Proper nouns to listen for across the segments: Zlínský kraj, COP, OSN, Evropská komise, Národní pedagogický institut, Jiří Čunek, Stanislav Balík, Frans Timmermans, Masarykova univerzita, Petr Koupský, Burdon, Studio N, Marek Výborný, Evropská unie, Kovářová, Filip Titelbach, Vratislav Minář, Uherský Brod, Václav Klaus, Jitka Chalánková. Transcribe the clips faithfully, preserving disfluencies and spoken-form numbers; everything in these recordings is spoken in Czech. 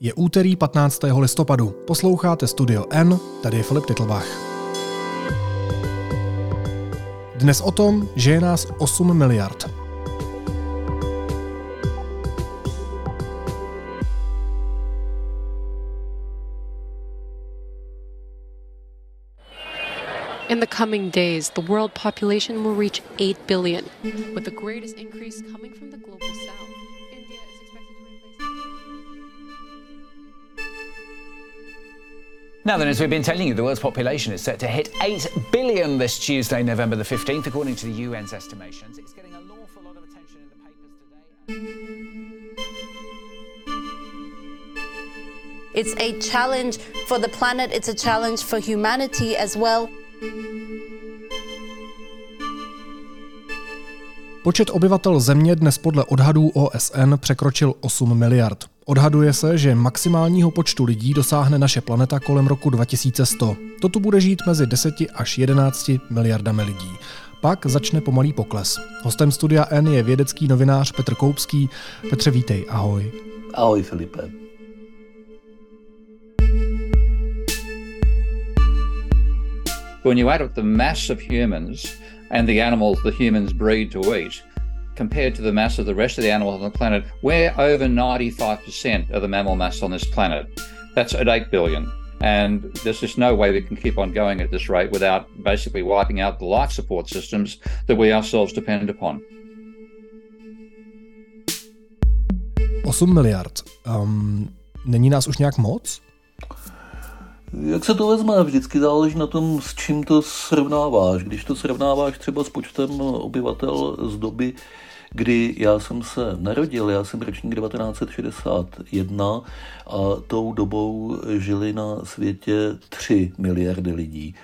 Je úterý patnáctého listopadu. Posloucháte Studio N, tady je Filip Titelbach. Dnes o tom, že je nás osm miliard. In the coming days, the world population will reach eight billion, with the greatest increase coming from the global south. India is expected to replace... Now then, as we've been telling you, the world's population is set to hit eight billion this Tuesday, November the fifteenth, according to the U N's estimations. It's getting an awful lot of attention in the papers today. It's a challenge for the planet, it's a challenge for humanity as well. Počet obyvatel Země dnes podle odhadů O S N překročil osm miliard. Odhaduje se, že maximálního počtu lidí dosáhne naše planeta kolem roku dva tisíce sto. To tu bude žít mezi deseti až jedenácti miliardami lidí. Pak začne pomalý pokles. Hostem Studia N je vědecký novinář Petr Koupský. Petře, vítej, ahoj. Ahoj, Filipe. When you add up the mass of humans and the animals the humans breed to eat, compared to the mass of the rest of the animals on the planet, we're over ninety-five percent of the mammal mass on this planet. That's at eight billion. And there's just no way we can keep on going at this rate without basically wiping out the life support systems that we ourselves depend upon. osm miliard. Um, není nás už nějak moc? Jak se to vezme? Vždycky záleží na tom, s čím to srovnáváš. Když to srovnáváš třeba s počtem obyvatel z doby, kdy já jsem se narodil, já jsem ročník devatenáct set šedesát jedna a tou dobou žili na světě tři miliardy lidí.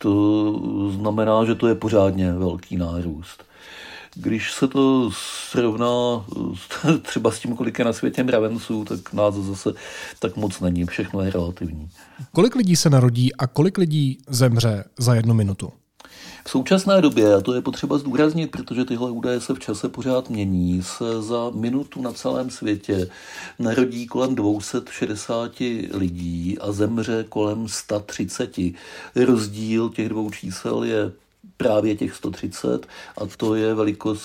To znamená, že to je pořádně velký nárůst. Když se to srovná třeba s tím, kolik je na světě mravenců, tak nás zase tak moc není. Všechno je relativní. Kolik lidí se narodí a kolik lidí zemře za jednu minutu? V současné době, a to je potřeba zdůraznit, protože tyhle údaje se v čase pořád mění, se za minutu na celém světě narodí kolem dvě stě šedesát lidí a zemře kolem sto třicet. Rozdíl těch dvou čísel je právě těch sto třicet a to je velikost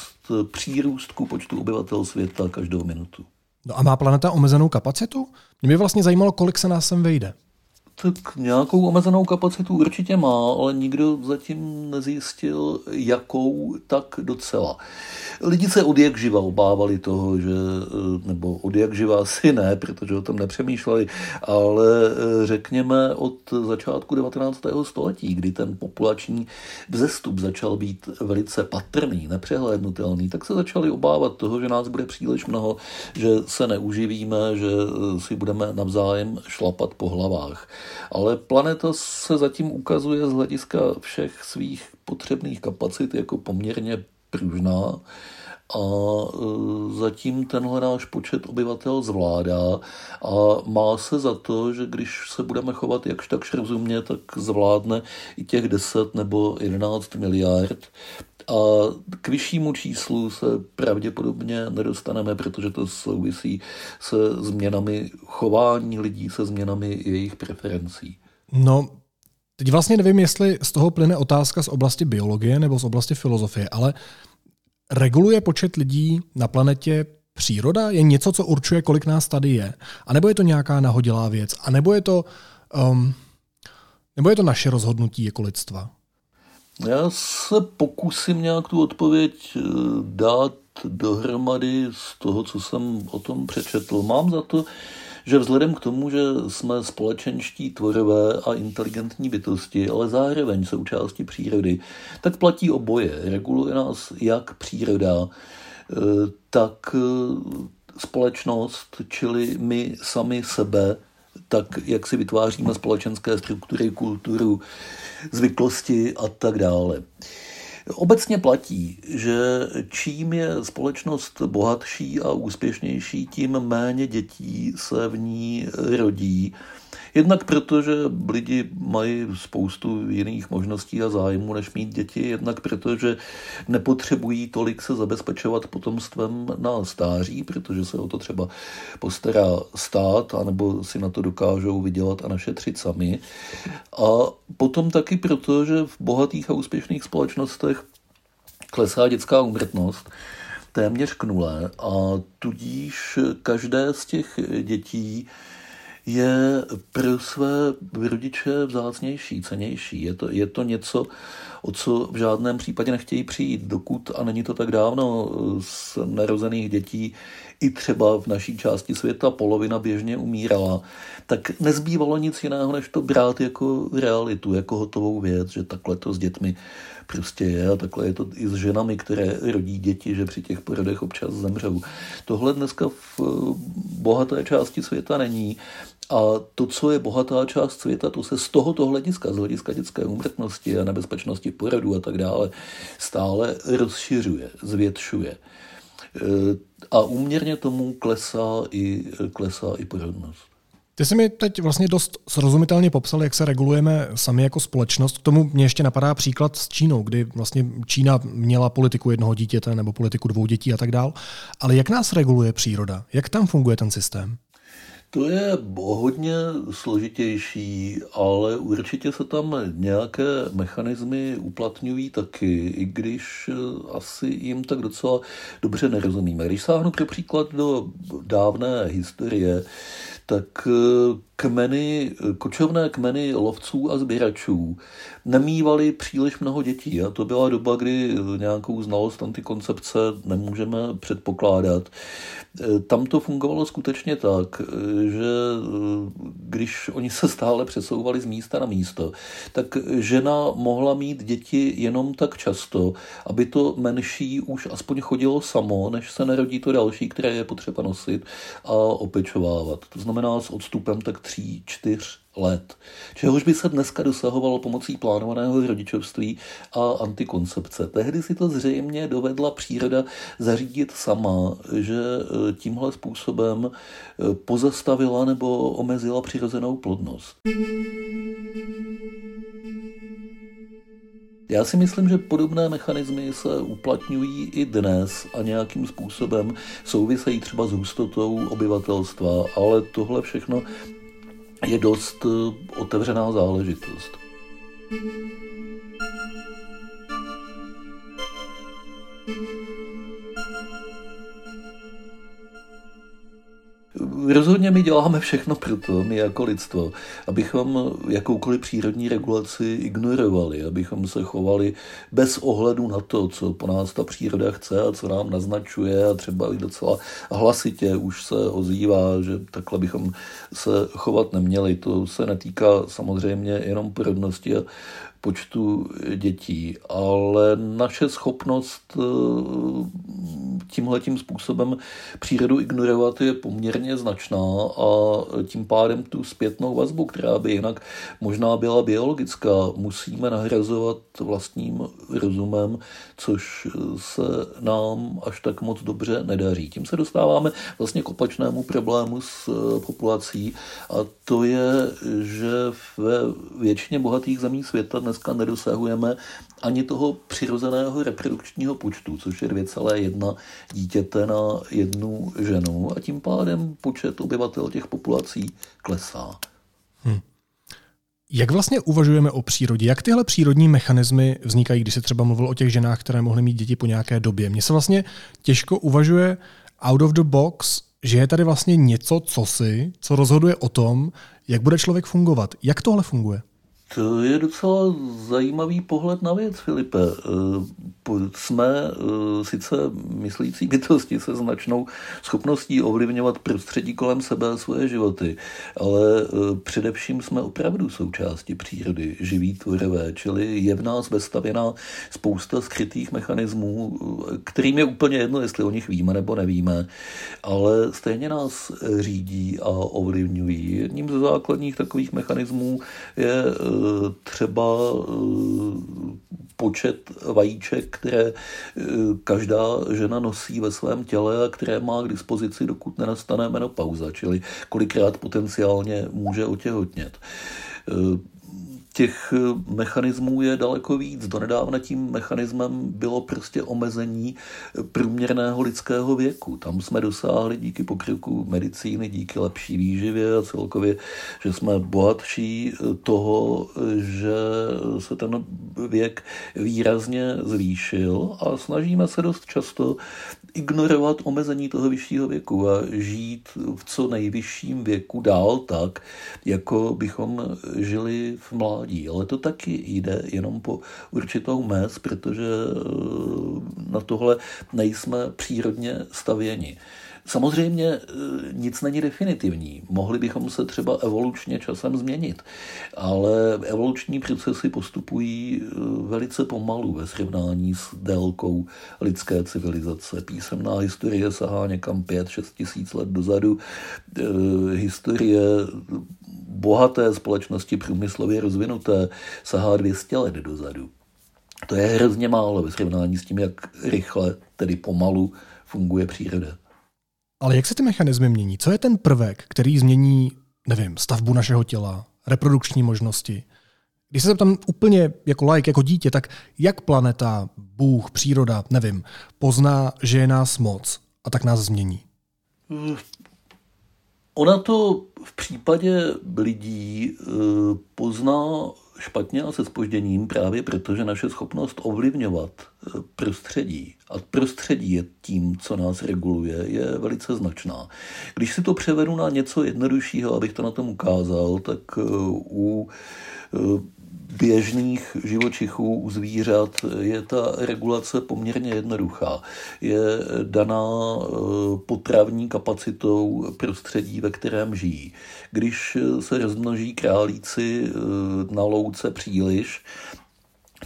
přírůstku počtu obyvatel světa každou minutu. No a má planeta omezenou kapacitu? Mě by vlastně zajímalo, kolik se nás sem vejde. Tak nějakou omezenou kapacitu určitě má, ale nikdo zatím nezjistil, jakou tak docela. Lidi se od jak živa obávali toho, že, nebo od jak živa asi ne, protože o tom nepřemýšleli, ale řekněme od začátku devatenáctého století, kdy ten populační vzestup začal být velice patrný, nepřehlédnutelný, tak se začali obávat toho, že nás bude příliš mnoho, že se neuživíme, že si budeme navzájem šlapat po hlavách. Ale planeta se zatím ukazuje z hlediska všech svých potřebných kapacit jako poměrně pružná a zatím tenhle náš počet obyvatel zvládá a má se za to, že když se budeme chovat jakž takž rozumně, tak zvládne i těch deset nebo jedenáct miliard. A k vyššímu číslu se pravděpodobně nedostaneme, protože to souvisí se změnami chování lidí, se změnami jejich preferencí. No, teď vlastně nevím, jestli z toho plyne otázka z oblasti biologie nebo z oblasti filozofie, ale reguluje počet lidí na planetě příroda? Je něco, co určuje, kolik nás tady je? A nebo je to nějaká nahodilá věc? A nebo je to, um, nebo je to naše rozhodnutí jako lidstva? Já se pokusím nějak tu odpověď dát dohromady z toho, co jsem o tom přečetl. Mám za to, že vzhledem k tomu, že jsme společenští tvorové a inteligentní bytosti, ale zároveň součástí přírody, tak platí oboje. Reguluje nás jak příroda, tak společnost, čili my sami sebe, tak jak si vytváříme společenské struktury, kulturu, zvyklosti a tak dále. Obecně platí, že čím je společnost bohatší a úspěšnější, tím méně dětí se v ní rodí. Jednak proto, že lidi mají spoustu jiných možností a zájmů, než mít děti, jednak proto, že nepotřebují tolik se zabezpečovat potomstvem na stáří, protože se o to třeba postará stát, anebo si na to dokážou vydělat a našetřit sami. A potom taky proto, že v bohatých a úspěšných společnostech klesá dětská úmrtnost téměř k nule a tudíž každé z těch dětí je pro své rodiče vzácnější, cennější. Je to, je to něco, o co v žádném případě nechtějí přijít, dokud, a není to tak dávno, z narozených dětí i třeba v naší části světa polovina běžně umírala, tak nezbývalo nic jiného, než to brát jako realitu, jako hotovou věc, že takhle to s dětmi prostě je a takhle je to i s ženami, které rodí děti, že při těch porodech občas zemřou. Tohle dneska v bohaté části světa není. A to, co je bohatá část světa, to se z tohoto hlediska, z hlediska dětské úmrtnosti a nebezpečnosti porodu a tak dále, stále rozšiřuje, zvětšuje. A úměrně tomu klesá i, klesá i porodnost. Ty jsi mi teď vlastně dost srozumitelně popsal, jak se regulujeme sami jako společnost. K tomu mě ještě napadá příklad s Čínou, kdy vlastně Čína měla politiku jednoho dítěte nebo politiku dvou dětí a tak dál. Ale jak nás reguluje příroda? Jak tam funguje ten systém? To je hodně složitější, ale určitě se tam nějaké mechanismy uplatňují taky, i když asi jim tak docela dobře nerozumíme. Když sáhnu pro příklad do dávné historie, tak kmeny, kočovné kmeny lovců a sběračů nemývaly příliš mnoho dětí. A to byla doba, kdy nějakou znalost antikoncepce nemůžeme předpokládat. Tam to fungovalo skutečně tak, že když oni se stále přesouvali z místa na místo, tak žena mohla mít děti jenom tak často, aby to menší už aspoň chodilo samo, než se narodí to další, které je potřeba nosit a opečovávat. To znamená s odstupem tak tří, čtyř let. Čehož by se dneska dosahovalo pomocí plánovaného rodičovství a antikoncepce. Tehdy si to zřejmě dovedla příroda zařídit sama, že tímhle způsobem pozastavila nebo omezila přirozenou plodnost. Já si myslím, že podobné mechanismy se uplatňují i dnes a nějakým způsobem souvisejí třeba s hustotou obyvatelstva, ale tohle všechno je dost otevřená záležitost. Rozhodně my děláme všechno proto, my jako lidstvo, abychom jakoukoliv přírodní regulaci ignorovali, abychom se chovali bez ohledu na to, co po nás ta příroda chce a co nám naznačuje a třeba i docela hlasitě už se ozývá, že takhle bychom se chovat neměli. To se netýká samozřejmě jenom porodnosti a počtu dětí, ale naše schopnost tímhletím způsobem přírodu ignorovat je poměrně značná a tím pádem tu zpětnou vazbu, která by jinak možná byla biologická, musíme nahrazovat vlastním rozumem, což se nám až tak moc dobře nedaří. Tím se dostáváme vlastně k opačnému problému s populací a to je, že ve většině bohatých zemí světa dneska nedosahujeme ani toho přirozeného reprodukčního počtu, což je dvě celá jedna dítěte na jednu ženu a tím pádem počet obyvatel těch populací klesá. Hmm. Jak vlastně uvažujeme o přírodě? Jak tyhle přírodní mechanismy vznikají, když se třeba mluvil o těch ženách, které mohly mít děti po nějaké době? Mně se vlastně těžko uvažuje out of the box, že je tady vlastně něco, cosi, co rozhoduje o tom, jak bude člověk fungovat. Jak tohle funguje? To je docela zajímavý pohled na věc, Filipe. Jsme sice myslící bytosti se značnou schopností ovlivňovat prostředí kolem sebe a svoje životy, ale především jsme opravdu součástí přírody, živí tvorové, čili je v nás vestavěná spousta skrytých mechanismů, kterým je úplně jedno, jestli o nich víme nebo nevíme, ale stejně nás řídí a ovlivňují. Jedním ze základních takových mechanismů je třeba počet vajíček, které každá žena nosí ve svém těle a které má k dispozici, dokud nenastane menopauza, čili kolikrát potenciálně může otěhotnět. Těch mechanismů je daleko víc. Donedávna tím mechanismem bylo prostě omezení průměrného lidského věku. Tam jsme dosáhli díky pokroku medicíny, díky lepší výživě a celkově, že jsme bohatší, toho, že se ten věk výrazně zvýšil, a snažíme se dost často ignorovat omezení toho vyššího věku a žít v co nejvyšším věku dál tak, jako bychom žili v mládí. Ale to taky jde jenom po určitou mez, protože na tohle nejsme přírodně stavěni. Samozřejmě nic není definitivní. Mohli bychom se třeba evolučně časem změnit, ale evoluční procesy postupují velice pomalu ve srovnání s délkou lidské civilizace. Písemná historie sahá někam pět šest tisíc let dozadu. Historie bohaté společnosti průmyslově rozvinuté sahá dvě stě let dozadu. To je hrozně málo ve srovnání s tím, jak rychle, tedy pomalu, funguje příroda. Ale jak se ty mechanismy mění? Co je ten prvek, který změní, nevím, stavbu našeho těla, reprodukční možnosti? Když se tam úplně jako laik, jako dítě, tak jak planeta, Bůh, příroda, nevím, pozná, že je nás moc a tak nás změní? Hmm. Ona to v případě lidí pozná špatně a se zpožděním právě proto, že naše schopnost ovlivňovat prostředí, a prostředí je tím, co nás reguluje, je velice značná. Když si to převedu na něco jednoduššího, abych to na tom ukázal, tak u běžných živočichů, u zvířat je ta regulace poměrně jednoduchá. Je daná potravní kapacitou prostředí, ve kterém žijí. Když se rozmnoží králíci na louce příliš,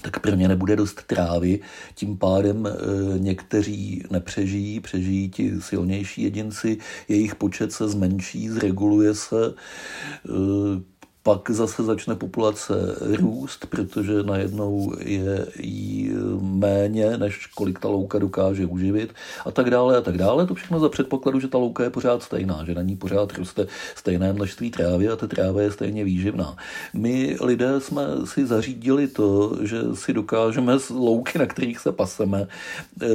tak pro ně nebude dost trávy, tím pádem e, někteří nepřežijí, přežijí ti silnější jedinci, jejich počet se zmenší, zreguluje se, e, pak zase začne populace růst, protože najednou je jí méně, než kolik ta louka dokáže uživit, a tak dále a tak dále. To všechno za předpokladu, že ta louka je pořád stejná, že na ní pořád roste stejné množství trávy a ta tráva je stejně výživná. My lidé jsme si zařídili to, že si dokážeme z louky, na kterých se paseme,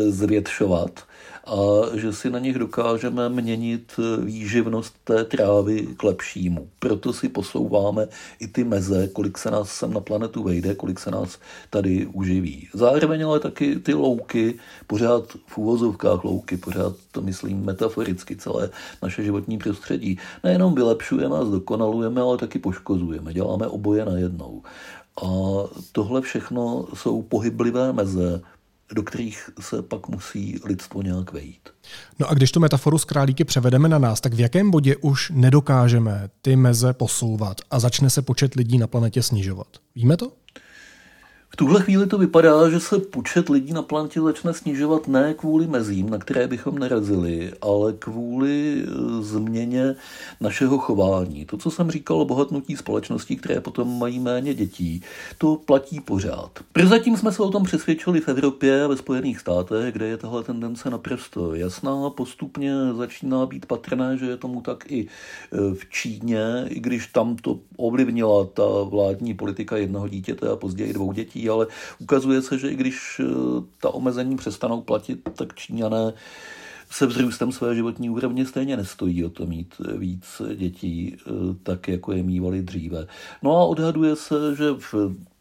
zvětšovat, a že si na nich dokážeme měnit výživnost té trávy k lepšímu. Proto si posouváme i ty meze, kolik se nás sem na planetu vejde, kolik se nás tady uživí. Zároveň ale taky ty louky, pořád v uvozovkách louky, pořád to myslím metaforicky, celé naše životní prostředí, nejenom vylepšujeme a zdokonalujeme, ale taky poškozujeme, děláme oboje najednou. A tohle všechno jsou pohyblivé meze, do kterých se pak musí lidstvo nějak vejít. No a když tu metaforu s králíky převedeme na nás, tak v jakém bodě už nedokážeme ty meze posouvat a začne se počet lidí na planetě snižovat? Víme to? V tuhle chvíli to vypadá, že se počet lidí na planetě začne snižovat ne kvůli mezím, na které bychom narazili, ale kvůli změně našeho chování. To, co jsem říkal o bohatnutí společností, které potom mají méně dětí, to platí pořád. Prozatím jsme se o tom přesvědčili v Evropě a ve Spojených státech, kde je tahle tendence naprosto jasná. Postupně začíná být patrné, že je tomu tak i v Číně, i když tam to ovlivnila ta vládní politika jednoho dítěte a později dvou dětí, ale ukazuje se, že i když ta omezení přestanou platit, tak Číňané se vzrůstem své životní úrovně stejně nestojí o to mít víc dětí, tak jako je mívali dříve. No a odhaduje se, že v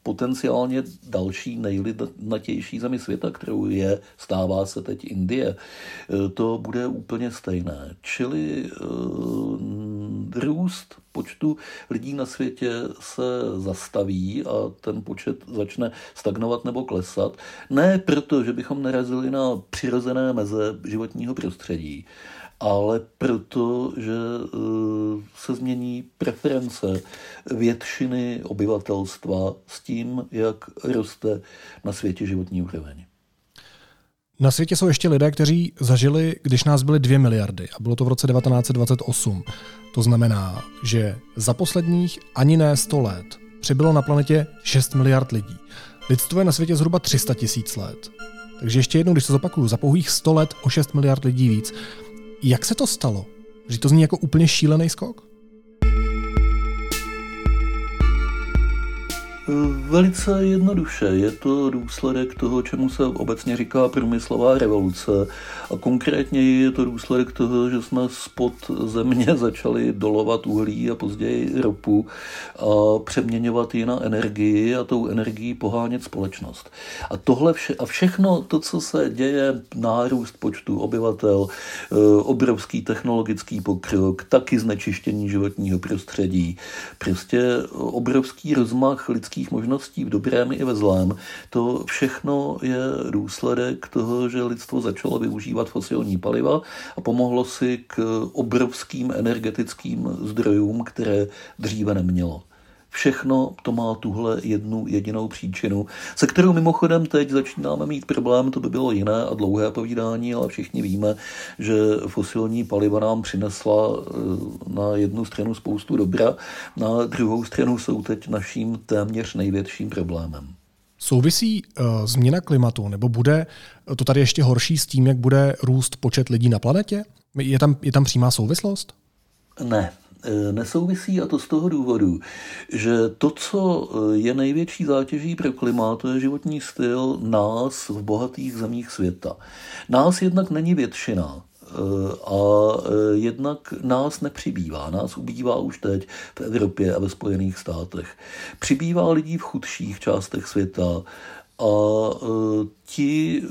potenciálně další nejlidnatější zemi světa, kterou je, stává se teď Indie, to bude úplně stejné. Čili růst počtu lidí na světě se zastaví a ten počet začne stagnovat nebo klesat. Ne proto, že bychom narazili na přirozené meze životního prostředí, ale proto, že se změní preference většiny obyvatelstva s tím, jak roste na světě životní úroveň. Na světě jsou ještě lidé, kteří zažili, když nás byly dvě miliardy, a bylo to v roce devatenáct dvacet osm. To znamená, že za posledních ani ne sto let přibylo na planetě šest miliard lidí. Lidstvo je na světě zhruba tři sta tisíc let. Takže ještě jednou, když to zopakuju, za pouhých sto let o šest miliard lidí víc. Jak se to stalo? Že to zní jako úplně šílený skok? Velice jednoduše. Je to důsledek toho, čemu se obecně říká průmyslová revoluce. A konkrétně je to důsledek toho, že jsme spod země začali dolovat uhlí a později ropu a přeměňovat ji na energii a tou energií pohánět společnost. A tohle vše, a všechno to, co se děje, nárůst počtu obyvatel, obrovský technologický pokrok, taky znečištění životního prostředí, prostě obrovský rozmach lidských možností v dobrém i ve zlém. To všechno je důsledek toho, že lidstvo začalo využívat fosilní paliva a pomohlo si k obrovským energetickým zdrojům, které dříve nemělo. Všechno to má tuhle jednu jedinou příčinu, se kterou mimochodem teď začínáme mít problém, to by bylo jiné a dlouhé povídání, ale všichni víme, že fosilní paliva nám přinesla na jednu stranu spoustu dobra, na druhou stranu jsou teď naším téměř největším problémem. Souvisí uh, změna klimatu, nebo bude to tady ještě horší s tím, jak bude růst počet lidí na planetě? Je tam, je tam přímá souvislost? Ne. Nesouvisí, a to z toho důvodu, že to, co je největší zátěží pro klima, to je životní styl nás v bohatých zemích světa. Nás jednak není většina a jednak nás nepřibývá. Nás ubývá už teď v Evropě a ve Spojených státech. Přibývá lidí v chudších částech světa a ti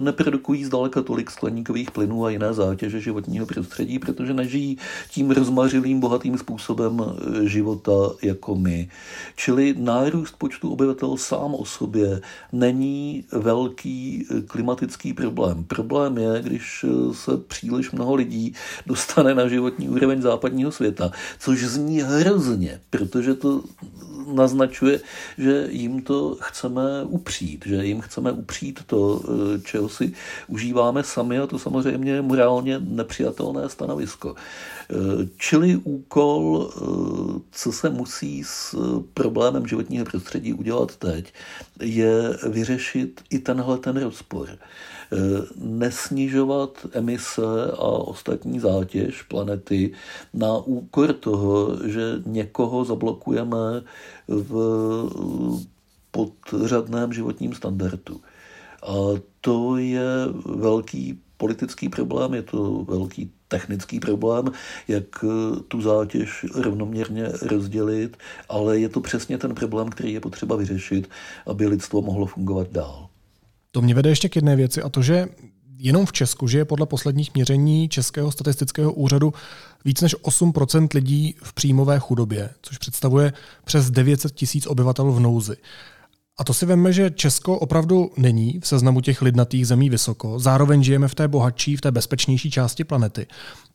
neprodukují zdaleka tolik skleníkových plynů a jiné zátěže životního prostředí, protože nežijí tím rozmařilým, bohatým způsobem života jako my. Čili nárůst počtu obyvatel sám o sobě není velký klimatický problém. Problém je, když se příliš mnoho lidí dostane na životní úroveň západního světa, což zní hrozně, protože to naznačuje, že jim to chceme upřít, že jim chceme upřít to, čeho si užíváme sami, a to samozřejmě je morálně nepřijatelné stanovisko. Čili úkol, co se musí s problémem životního prostředí udělat teď, je vyřešit i tenhle ten rozpor. Nesnižovat emise a ostatní zátěž planety na úkor toho, že někoho zablokujeme v podřadném životním standardu. A to je velký politický problém, je to velký technický problém, jak tu zátěž rovnoměrně rozdělit, ale je to přesně ten problém, který je potřeba vyřešit, aby lidstvo mohlo fungovat dál. To mě vede ještě k jedné věci, a to, že jenom v Česku, že je podle posledních měření Českého statistického úřadu víc než osm procent lidí v příjmové chudobě, což představuje přes devět set tisíc obyvatel v nouzi. A to si vemme, že Česko opravdu není v seznamu těch lidnatých zemí vysoko, zároveň žijeme v té bohatší, v té bezpečnější části planety.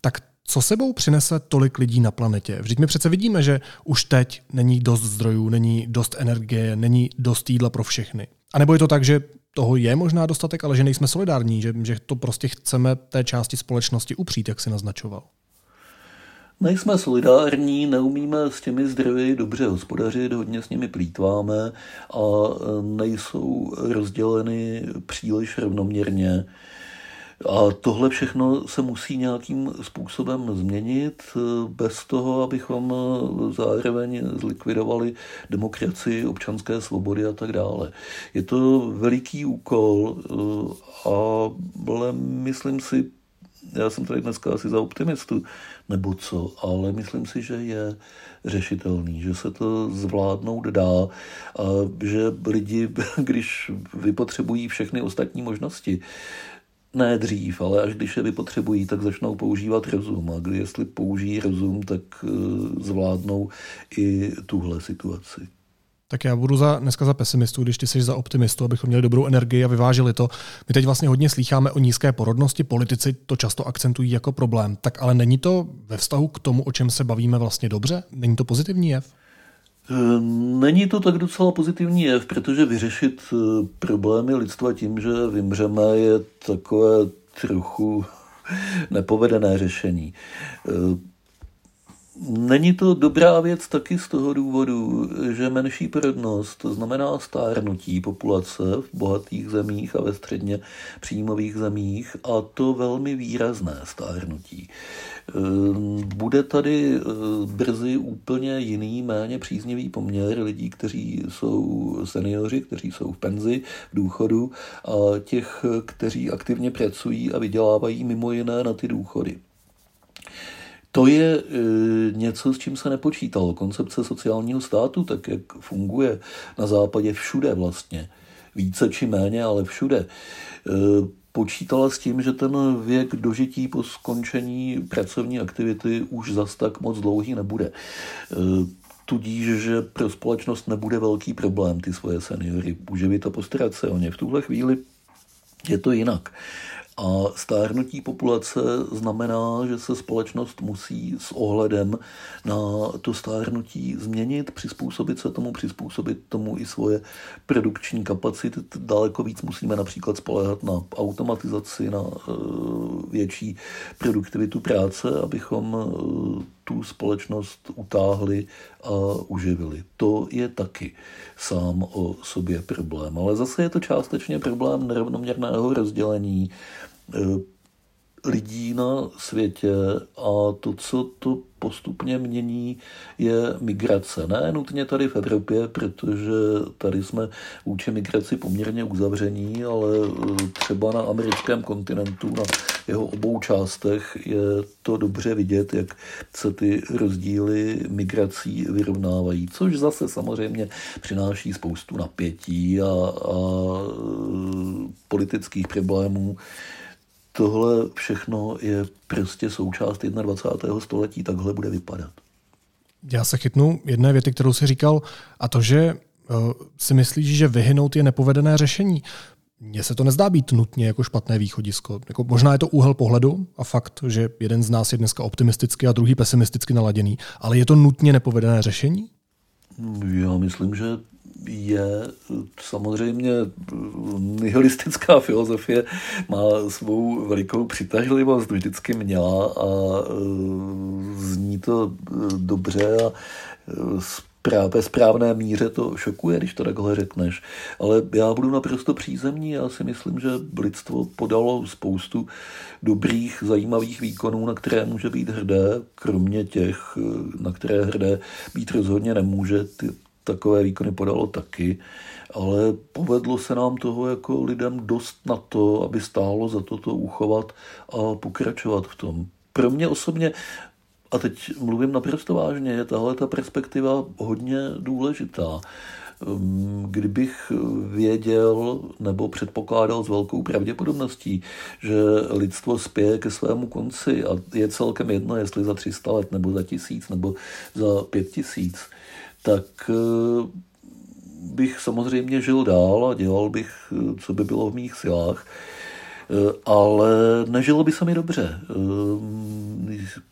Tak co sebou přinese tolik lidí na planetě? Vždyť my přece vidíme, že už teď není dost zdrojů, není dost energie, není dost jídla pro všechny. A nebo je to tak, že toho je možná dostatek, ale že nejsme solidární, že, že to prostě chceme té části společnosti upřít, jak si naznačoval. Nejsme solidární, neumíme s těmi zdroji dobře hospodařit, hodně s nimi plýtváme a nejsou rozděleny příliš rovnoměrně. A tohle všechno se musí nějakým způsobem změnit bez toho, abychom zároveň zlikvidovali demokracii, občanské svobody a tak dále. Je to veliký úkol, ale myslím si, já jsem tady dneska asi za optimistu, nebo co, ale myslím si, že je řešitelný, že se to zvládnout dá a že lidi, když vypotřebují všechny ostatní možnosti, ne dřív, ale až když je vypotřebují, tak začnou používat rozum. A když, jestli použijí rozum, tak zvládnou i tuhle situaci. Tak já budu za, dneska za pesimistu, když ty jsi za optimistu, abychom měli dobrou energii a vyvážili to. My teď vlastně hodně slýcháme o nízké porodnosti, politici to často akcentují jako problém. Tak ale není to ve vztahu k tomu, o čem se bavíme, vlastně dobře? Není to pozitivní jev? Není to tak docela pozitivní jev, protože vyřešit problémy lidstva tím, že vymřeme, je takové trochu nepovedené řešení. Není to dobrá věc taky z toho důvodu, že menší porodnost, to znamená stárnutí populace v bohatých zemích a ve středně příjmových zemích, a to velmi výrazné stárnutí. Bude tady brzy úplně jiný, méně příznivý poměr lidí, kteří jsou seniori, kteří jsou v penzi, v důchodu, a těch, kteří aktivně pracují a vydělávají mimo jiné na ty důchody. To je něco, s čím se nepočítalo. Koncepce sociálního státu, tak jak funguje na západě všude vlastně, více či méně, ale všude, počítala s tím, že ten věk dožití po skončení pracovní aktivity už zas tak moc dlouhý nebude. Tudíž, že pro společnost nebude velký problém ty svoje seniory uživit a postarat se o ně. V tuhle chvíli je to jinak. A stárnutí populace znamená, že se společnost musí s ohledem na to stárnutí změnit, přizpůsobit se tomu, přizpůsobit tomu i svoje produkční kapacity. Daleko víc musíme například spoléhat na automatizaci, na větší produktivitu práce, abychom tu společnost utáhli a uživili. To je taky sám o sobě problém. Ale zase je to částečně problém nerovnoměrného rozdělení lidí na světě, a to, co to postupně mění, je migrace. Ne nutně tady v Evropě, protože tady jsme vůči migraci poměrně uzavření, ale třeba na americkém kontinentu, na jeho obou částech, je to dobře vidět, jak se ty rozdíly migrací vyrovnávají, což zase samozřejmě přináší spoustu napětí a, a politických problémů. Tohle všechno je prostě součást dvacátého prvního století, takhle bude vypadat. Já se chytnu jedné věty, kterou jsi říkal, a to, že uh, si myslíš, že vyhynout je nepovedené řešení. Mně se to nezdá být nutně jako špatné východisko. Jako, možná je to úhel pohledu a fakt, že jeden z nás je dneska optimisticky a druhý pesimisticky naladěný, ale je to nutně nepovedené řešení? Já myslím, že je samozřejmě nihilistická filozofie, má svou velikou přitažlivost, vždycky měla, a zní to dobře a ve správné míře to šokuje, když to takhle řekneš. Ale já budu naprosto přízemní, já si myslím, že lidstvo podalo spoustu dobrých, zajímavých výkonů, na které může být hrdé, kromě těch, na které hrdé být rozhodně nemůže. Ty takové výkony podalo taky, ale povedlo se nám toho jako lidem dost na to, aby stálo za to to uchovat a pokračovat v tom. Pro mě osobně, a teď mluvím naprosto vážně, je tahle ta perspektiva hodně důležitá. Kdybych věděl nebo předpokládal s velkou pravděpodobností, že lidstvo spěje ke svému konci, a je celkem jedno, jestli za tři sta let, nebo za tisíc, nebo za pět tisíc, tak bych samozřejmě žil dál a dělal bych, co by bylo v mých silách, ale nežilo by se mi dobře.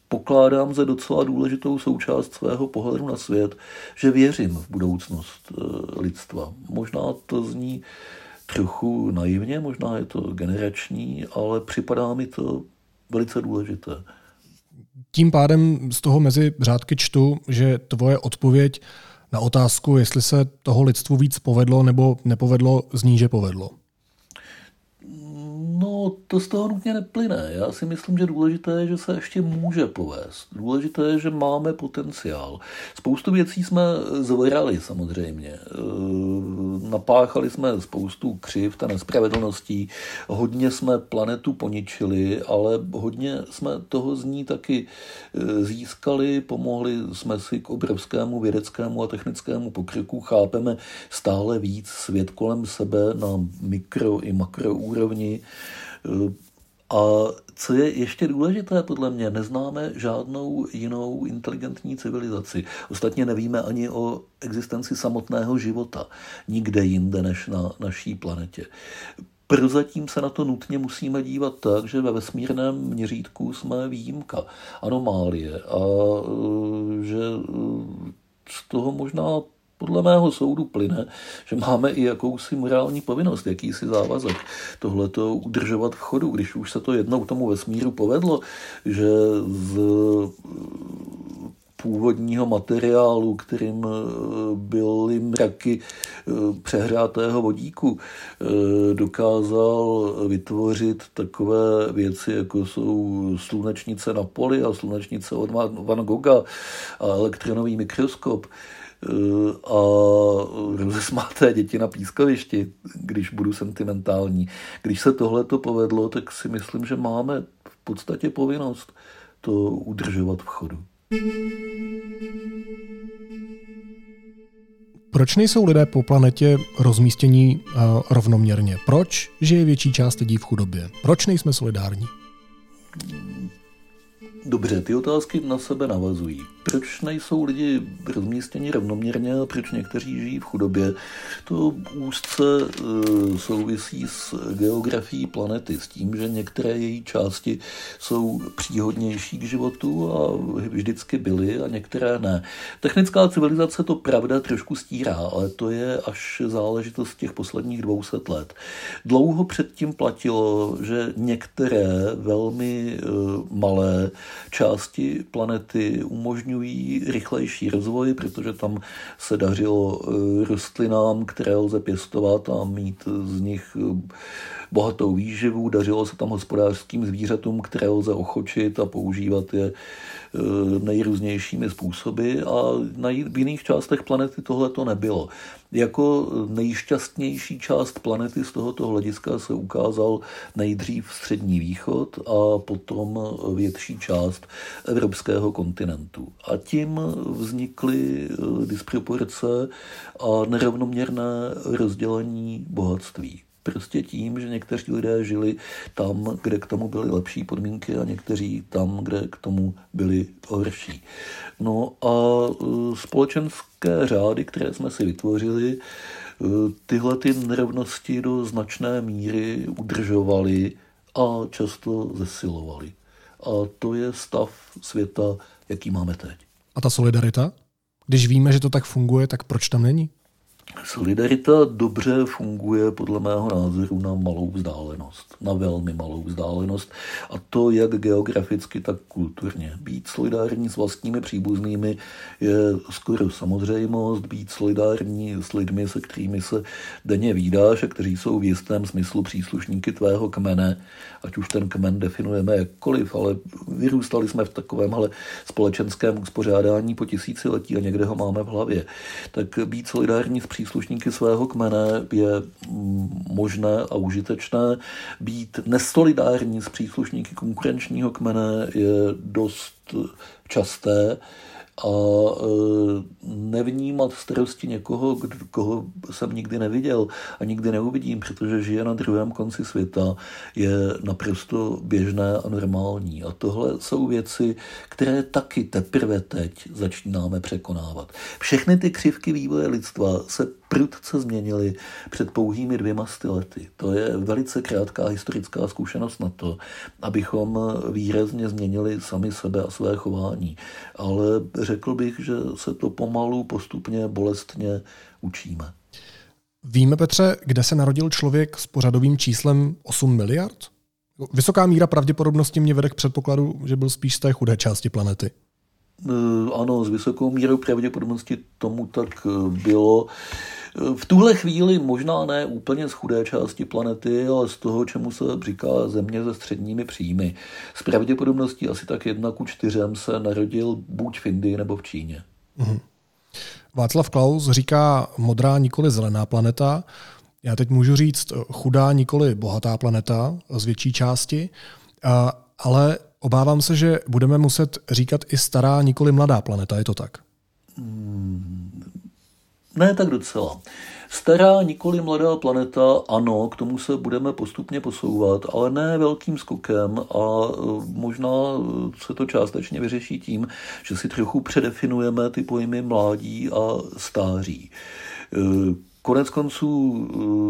Pokládám za docela důležitou součást svého pohledu na svět, že věřím v budoucnost lidstva. Možná to zní trochu naivně, možná je to generační, ale připadá mi to velice důležité. Tím pádem z toho mezi řádky čtu, že tvoje odpověď na otázku, jestli se toho lidstvu víc povedlo nebo nepovedlo, zní, že povedlo. No, to z toho nutně neplyne. Já si myslím, že důležité je, že se ještě může povést. Důležité je, že máme potenciál. Spoustu věcí jsme zvrali samozřejmě. Napáchali jsme spoustu křivd a nespravedlností. Hodně jsme planetu poničili, ale hodně jsme toho z ní taky získali. Pomohli jsme si k obrovskému vědeckému a technickému pokroku. Chápeme stále víc svět kolem sebe na mikro i makroúrovni. A co je ještě důležité, podle mě, neznáme žádnou jinou inteligentní civilizaci. Ostatně nevíme ani o existenci samotného života nikde jinde než na naší planetě. Prozatím se na to nutně musíme dívat tak, že ve vesmírném měřítku jsme výjimka, anomálie, a že z toho možná podle mého soudu plyne, že máme i jakousi morální povinnost, jakýsi závazek tohleto udržovat v chodu, když už se to jednou tomu vesmíru povedlo, že z původního materiálu, kterým byly mraky přehrátého vodíku, dokázal vytvořit takové věci, jako jsou slunečnice na poli a slunečnice od Van Gogha a elektronový mikroskop a rozesmáté děti na pískovišti, když budu sentimentální. Když se tohleto povedlo, tak si myslím, že máme v podstatě povinnost to udržovat v chodu. Proč nejsou lidé po planetě rozmístění rovnoměrně? Proč žije větší část lidí v chudobě? Proč nejsme solidární? Dobře, ty otázky na sebe navazují. Proč nejsou lidi rozmístěni rovnoměrně a proč někteří žijí v chudobě? To úzce souvisí s geografií planety, s tím, že některé její části jsou příhodnější k životu a vždycky byly a některé ne. Technická civilizace to pravda trošku stírá, ale to je až záležitost těch posledních dvou set let. Dlouho předtím platilo, že některé velmi malé části planety umožňují rychlejší rozvoj, protože tam se dařilo rostlinám, které lze pěstovat a mít z nich bohatou výživu. Dařilo se tam hospodářským zvířatům, které lze ochočit a používat je nejrůznějšími způsoby a v jiných částech planety tohle to nebylo. Jako nejšťastnější část planety z tohoto hlediska se ukázal nejdřív Střední východ a potom větší část evropského kontinentu. A tím vznikly disproporce a nerovnoměrné rozdělení bohatství. Prostě tím, že někteří lidé žili tam, kde k tomu byly lepší podmínky a někteří tam, kde k tomu byly horší. No a společenské řády, které jsme si vytvořili, tyhle ty nerovnosti do značné míry udržovaly a často zesilovaly. A to je stav světa, jaký máme teď. A ta solidarita? Když víme, že to tak funguje, tak proč tam není? Solidarita dobře funguje podle mého názoru na malou vzdálenost, na velmi malou vzdálenost a to jak geograficky, tak kulturně. Být solidární s vlastními příbuznými je skoro samozřejmost, být solidární s lidmi, se kterými se denně vídáš a kteří jsou v jistém smyslu příslušníky tvého kmene, ať už ten kmen definujeme jakkoliv, ale vyrůstali jsme v takovémhle společenském uspořádání po tisíciletí a někde ho máme v hlavě. Tak být solidární s příslušníky svého kmene je možné a užitečné. Být nesolidární s příslušníky konkurenčního kmene je dost časté a nevnímat starosti někoho, koho jsem nikdy neviděl a nikdy neuvidím, protože žije na druhém konci světa, je naprosto běžné a normální. A tohle jsou věci, které taky teprve teď začínáme překonávat. Všechny ty křivky vývoje lidstva se prudce změnily před pouhými dvěma sty lety. To je velice krátká historická zkušenost na to, abychom výrazně změnili sami sebe a své chování. Ale řekl bych, že se to pomalu, postupně, bolestně učíme. Víme, Petře, kde se narodil člověk s pořadovým číslem osm miliard? Vysoká míra pravděpodobnosti mě vede k předpokladu, že byl spíš z té chudé části planety. Ano, s vysokou mírou pravděpodobnosti tomu tak bylo. V tuhle chvíli možná ne úplně z chudé části planety, ale z toho, čemu se říká země se středními příjmy. S pravděpodobností asi tak jedna ku čtyřem se narodil buď v Indii nebo v Číně. Mhm. Václav Klaus říká modrá nikoli zelená planeta. Já teď můžu říct chudá nikoli bohatá planeta z větší části, ale obávám se, že budeme muset říkat i stará nikoli mladá planeta, je to tak? Hmm. Ne, tak docela. Stará, nikoli mladá planeta, ano, k tomu se budeme postupně posouvat, ale ne velkým skokem a možná se to částečně vyřeší tím, že si trochu předefinujeme ty pojmy mládí a stáří. Konec konců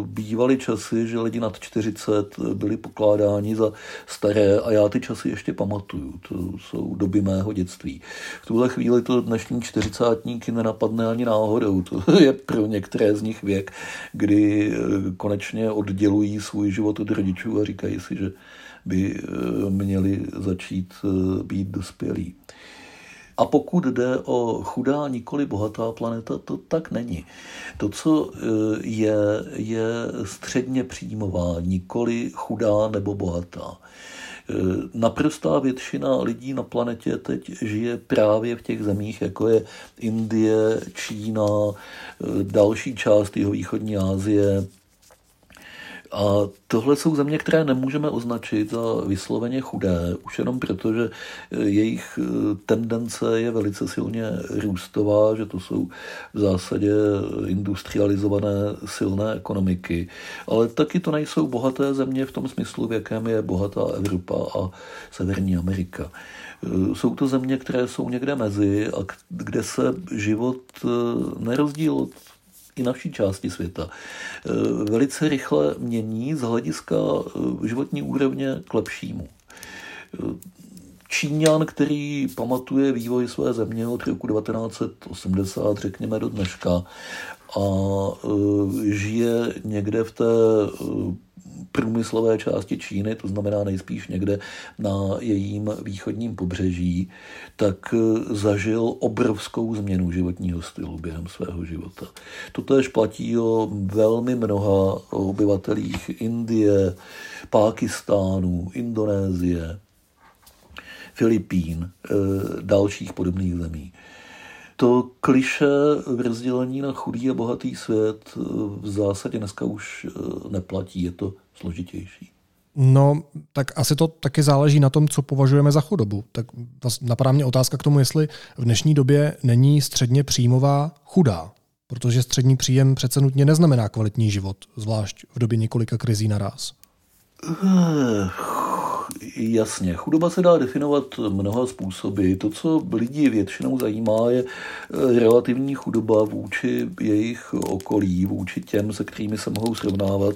bývaly časy, že lidi nad čtyřicet byli pokládáni za staré a já ty časy ještě pamatuju. To jsou doby mého dětství. V tuhle chvíli to dnešní čtyřicátníky nenapadne ani náhodou. To je pro některé z nich věk, kdy konečně oddělují svůj život od rodičů a říkají si, že by měli začít být dospělí. A pokud jde o chudá, nikoli bohatá planeta, to tak není. To, co je, je středně příjmová, nikoli chudá nebo bohatá. Naprostá většina lidí na planetě teď žije právě v těch zemích, jako je Indie, Čína, další část jihovýchodní Asie. A tohle jsou země, které nemůžeme označit za vysloveně chudé, už jenom proto, že jejich tendence je velice silně růstová, že to jsou v zásadě industrializované silné ekonomiky. Ale taky to nejsou bohaté země v tom smyslu, v jakém je bohatá Evropa a Severní Amerika. Jsou to země, které jsou někde mezi a kde se život nerozdíl od i na vší části světa velice rychle mění z hlediska životní úrovně k lepšímu. Číňan, který pamatuje vývoj své země od roku devatenáct set osmdesát, řekněme, do dneška a žije někde v té průmyslové části Číny, to znamená nejspíš někde na jejím východním pobřeží, tak zažil obrovskou změnu životního stylu během svého života. Totéž platí o velmi mnoha obyvatelích Indie, Pákistánu, Indonésie, Filipín, dalších podobných zemí. To kliše v rozdělení na chudý a bohatý svět v zásadě dneska už neplatí, je to složitější. No, tak asi to taky záleží na tom, co považujeme za chudobu. Tak napadá mě otázka k tomu, jestli v dnešní době není středně příjmová chudá, protože střední příjem přece nutně neznamená kvalitní život, zvlášť v době několika krizí naraz. Jasně, chudoba se dá definovat mnoha způsoby. To, co lidi většinou zajímá, je relativní chudoba vůči jejich okolí, vůči těm, se kterými se mohou srovnávat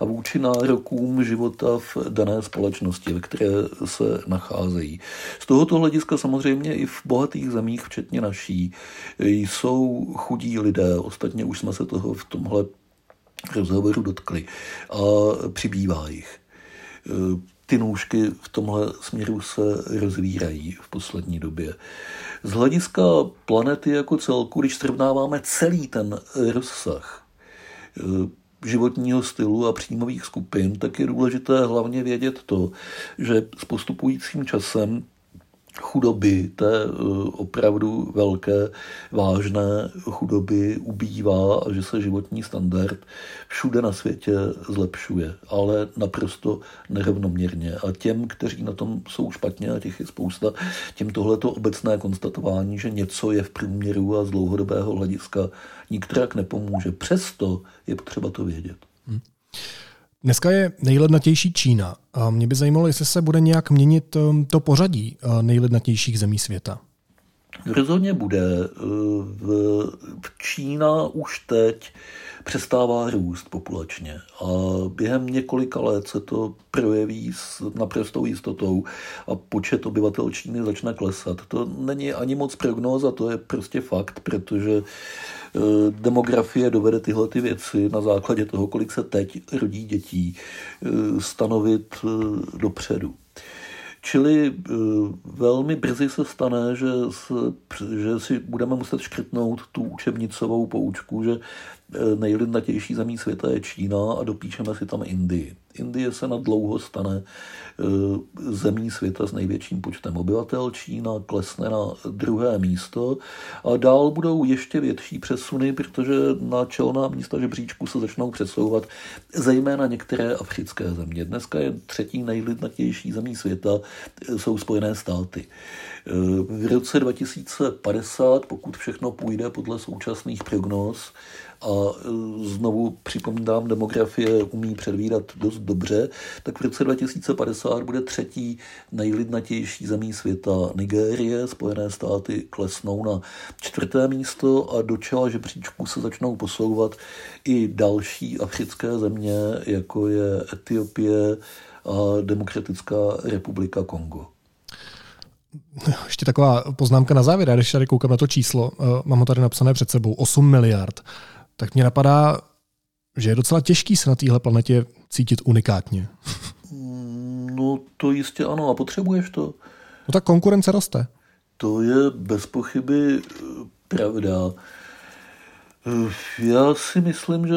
a vůči nárokům života v dané společnosti, ve které se nacházejí. Z tohoto hlediska samozřejmě i v bohatých zemích, včetně naší, jsou chudí lidé. Ostatně už jsme se toho v tomhle rozhovoru dotkli a přibývá jich. Ty nůžky v tomhle směru se rozvírají v poslední době. Z hlediska planety jako celku, když srovnáváme celý ten rozsah životního stylu a příjmových skupin, tak je důležité hlavně vědět to, že s postupujícím časem chudoby, té opravdu velké, vážné chudoby ubývá a že se životní standard všude na světě zlepšuje, ale naprosto nerovnoměrně. A těm, kteří na tom jsou špatně, a těch je spousta, těm tohleto obecné konstatování, že něco je v průměru a z dlouhodobého hlediska nikterak nepomůže. Přesto je potřeba to vědět. Hmm. Dneska je nejlidnatější Čína a mě by zajímalo, jestli se bude nějak měnit to pořadí nejlidnatějších zemí světa. Rozhodně bude. V Čína už teď přestává růst populačně a během několika let se to projeví s naprostou jistotou a počet obyvatel Číny začne klesat. To není ani moc prognóza, to je prostě fakt, protože demografie dovede tyhle ty věci na základě toho, kolik se teď rodí dětí, stanovit dopředu. Čili velmi brzy se stane, že, že si budeme muset škrtnout tu učebnicovou poučku, že nejlidnatější zemí světa je Čína a dopíšeme si tam Indii. Indie se nadlouho stane zemí světa s největším počtem obyvatel. Čína klesne na druhé místo a dál budou ještě větší přesuny, protože na čelná místa žebříčku se začnou přesouvat zejména některé africké země. Dneska je třetí nejlidnatější zemí světa, jsou Spojené státy. V roce dva tisíce padesát, pokud všechno půjde podle současných prognóz, a znovu připomínám, demografie umí předvídat dost dobře, tak v roce dva tisíce padesát bude třetí nejlidnatější zemí světa Nigérie, Spojené státy klesnou na čtvrté místo a do čela žebříčku se začnou posouvat i další africké země, jako je Etiopie a Demokratická republika Kongo. Ještě taková poznámka na závěr, když tady koukám na to číslo, mám ho tady napsané před sebou, osm miliard, tak mě napadá, že je docela těžký se na téhle planetě cítit unikátně. No to jistě ano, a potřebuješ to. No tak konkurence roste. To je bez pochyby pravda. Já si myslím, že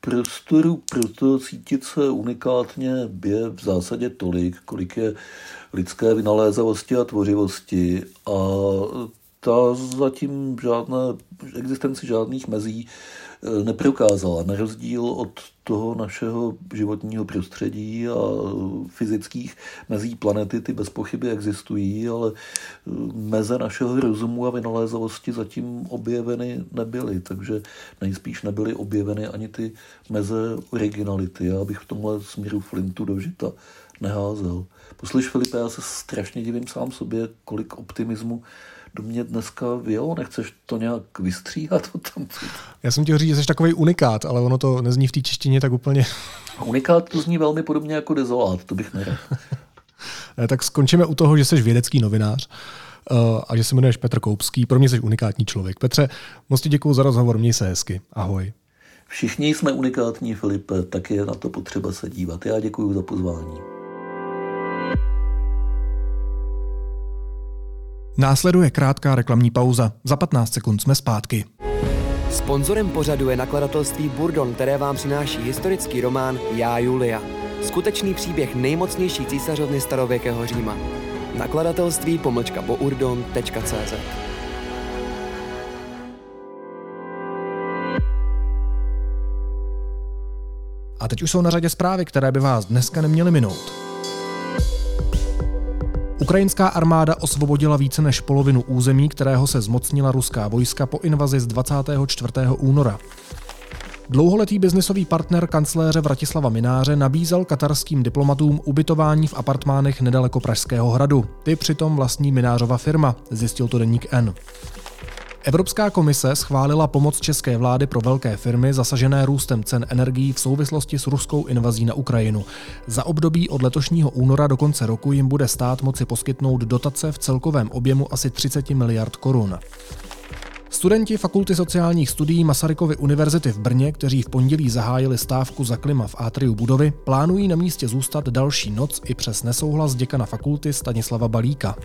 prostoru pro to cítit se unikátně je v zásadě tolik, kolik je lidské vynalézavosti a tvořivosti, a ta zatím žádné, existenci žádných mezí neprokázala, na rozdíl od toho našeho životního prostředí a fyzických mezí planety, ty bez pochyby existují, ale meze našeho rozumu a vynalézavosti zatím objeveny nebyly, takže nejspíš nebyly objeveny ani ty meze originality. Já bych v tomhle směru flintu do žita neházel. Poslyš, Filipe, já se strašně divím sám sobě, kolik optimismu do mě dneska vyjelo, nechceš to nějak vystříhat od tam? Já jsem chtěl říct, že jsi takovej unikát, ale ono to nezní v té češtině tak úplně. Unikát to zní velmi podobně jako dezolát, to bych nerad. Tak skončíme u toho, že jsi vědecký novinář a že se jmenuješ Petr Koupský. Pro mě jsi unikátní člověk. Petře, moc ti děkuju za rozhovor, měj se hezky. Ahoj. Všichni jsme unikátní, Filipe, tak je na to potřeba se dívat. Já děkuju za pozvání. Následuje krátká reklamní pauza. Za patnáct sekund jsme zpátky. Sponzorem pořadu je nakladatelství Burdon, které vám přináší historický román Já Julia. Skutečný příběh nejmocnější císařovny starověkého Říma. Nakladatelství pomlčka bourdon tečka cé zet. A teď už jsou na řadě zprávy, které by vás dneska neměly minout. Ukrajinská armáda osvobodila více než polovinu území, kterého se zmocnila ruská vojska po invazi z dvacátého čtvrtého února. Dlouholetý biznisový partner kancléře Vratislava Mináře nabízel katarským diplomatům ubytování v apartmánech nedaleko Pražského hradu. Ty přitom vlastní Minářova firma, zjistil to deník N. Evropská komise schválila pomoc české vlády pro velké firmy zasažené růstem cen energií v souvislosti s ruskou invazí na Ukrajinu. Za období od letošního února do konce roku jim bude stát moci poskytnout dotace v celkovém objemu asi třicet miliard korun. Studenti Fakulty sociálních studií Masarykovy univerzity v Brně, kteří v pondělí zahájili stávku za klima v atriu budovy, plánují na místě zůstat další noc i přes nesouhlas děkana fakulty Stanislava Balíka.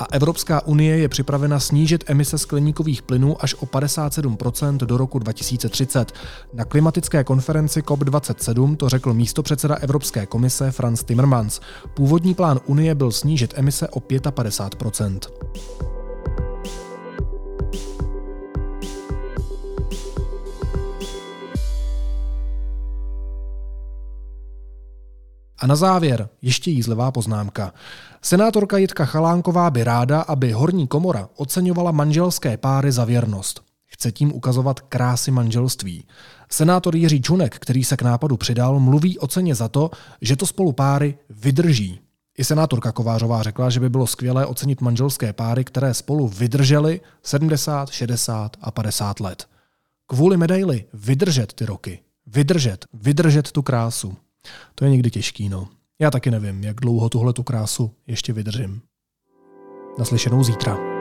A Evropská unie je připravena snížit emise skleníkových plynů až o padesát sedm procent do roku dva tisíce třicet. Na klimatické konferenci C O P dvacet sedm to řekl místopředseda Evropské komise Frans Timmermans. Původní plán unie byl snížit emise o padesát pět procent. A na závěr ještě jízlivá poznámka. Senátorka Jitka Chalánková by ráda, aby horní komora oceňovala manželské páry za věrnost. Chce tím ukazovat krásy manželství. Senátor Jiří Čunek, který se k nápadu přidal, mluví o ceně za to, že to spolu páry vydrží. I senátorka Kovářová řekla, že by bylo skvělé ocenit manželské páry, které spolu vydržely sedmdesát, šedesát a padesát let. Kvůli medaili vydržet ty roky. Vydržet, vydržet tu krásu. To je někdy těžký, no. Já taky nevím, jak dlouho tuhletu krásu ještě vydržím. Naslyšenou zítra.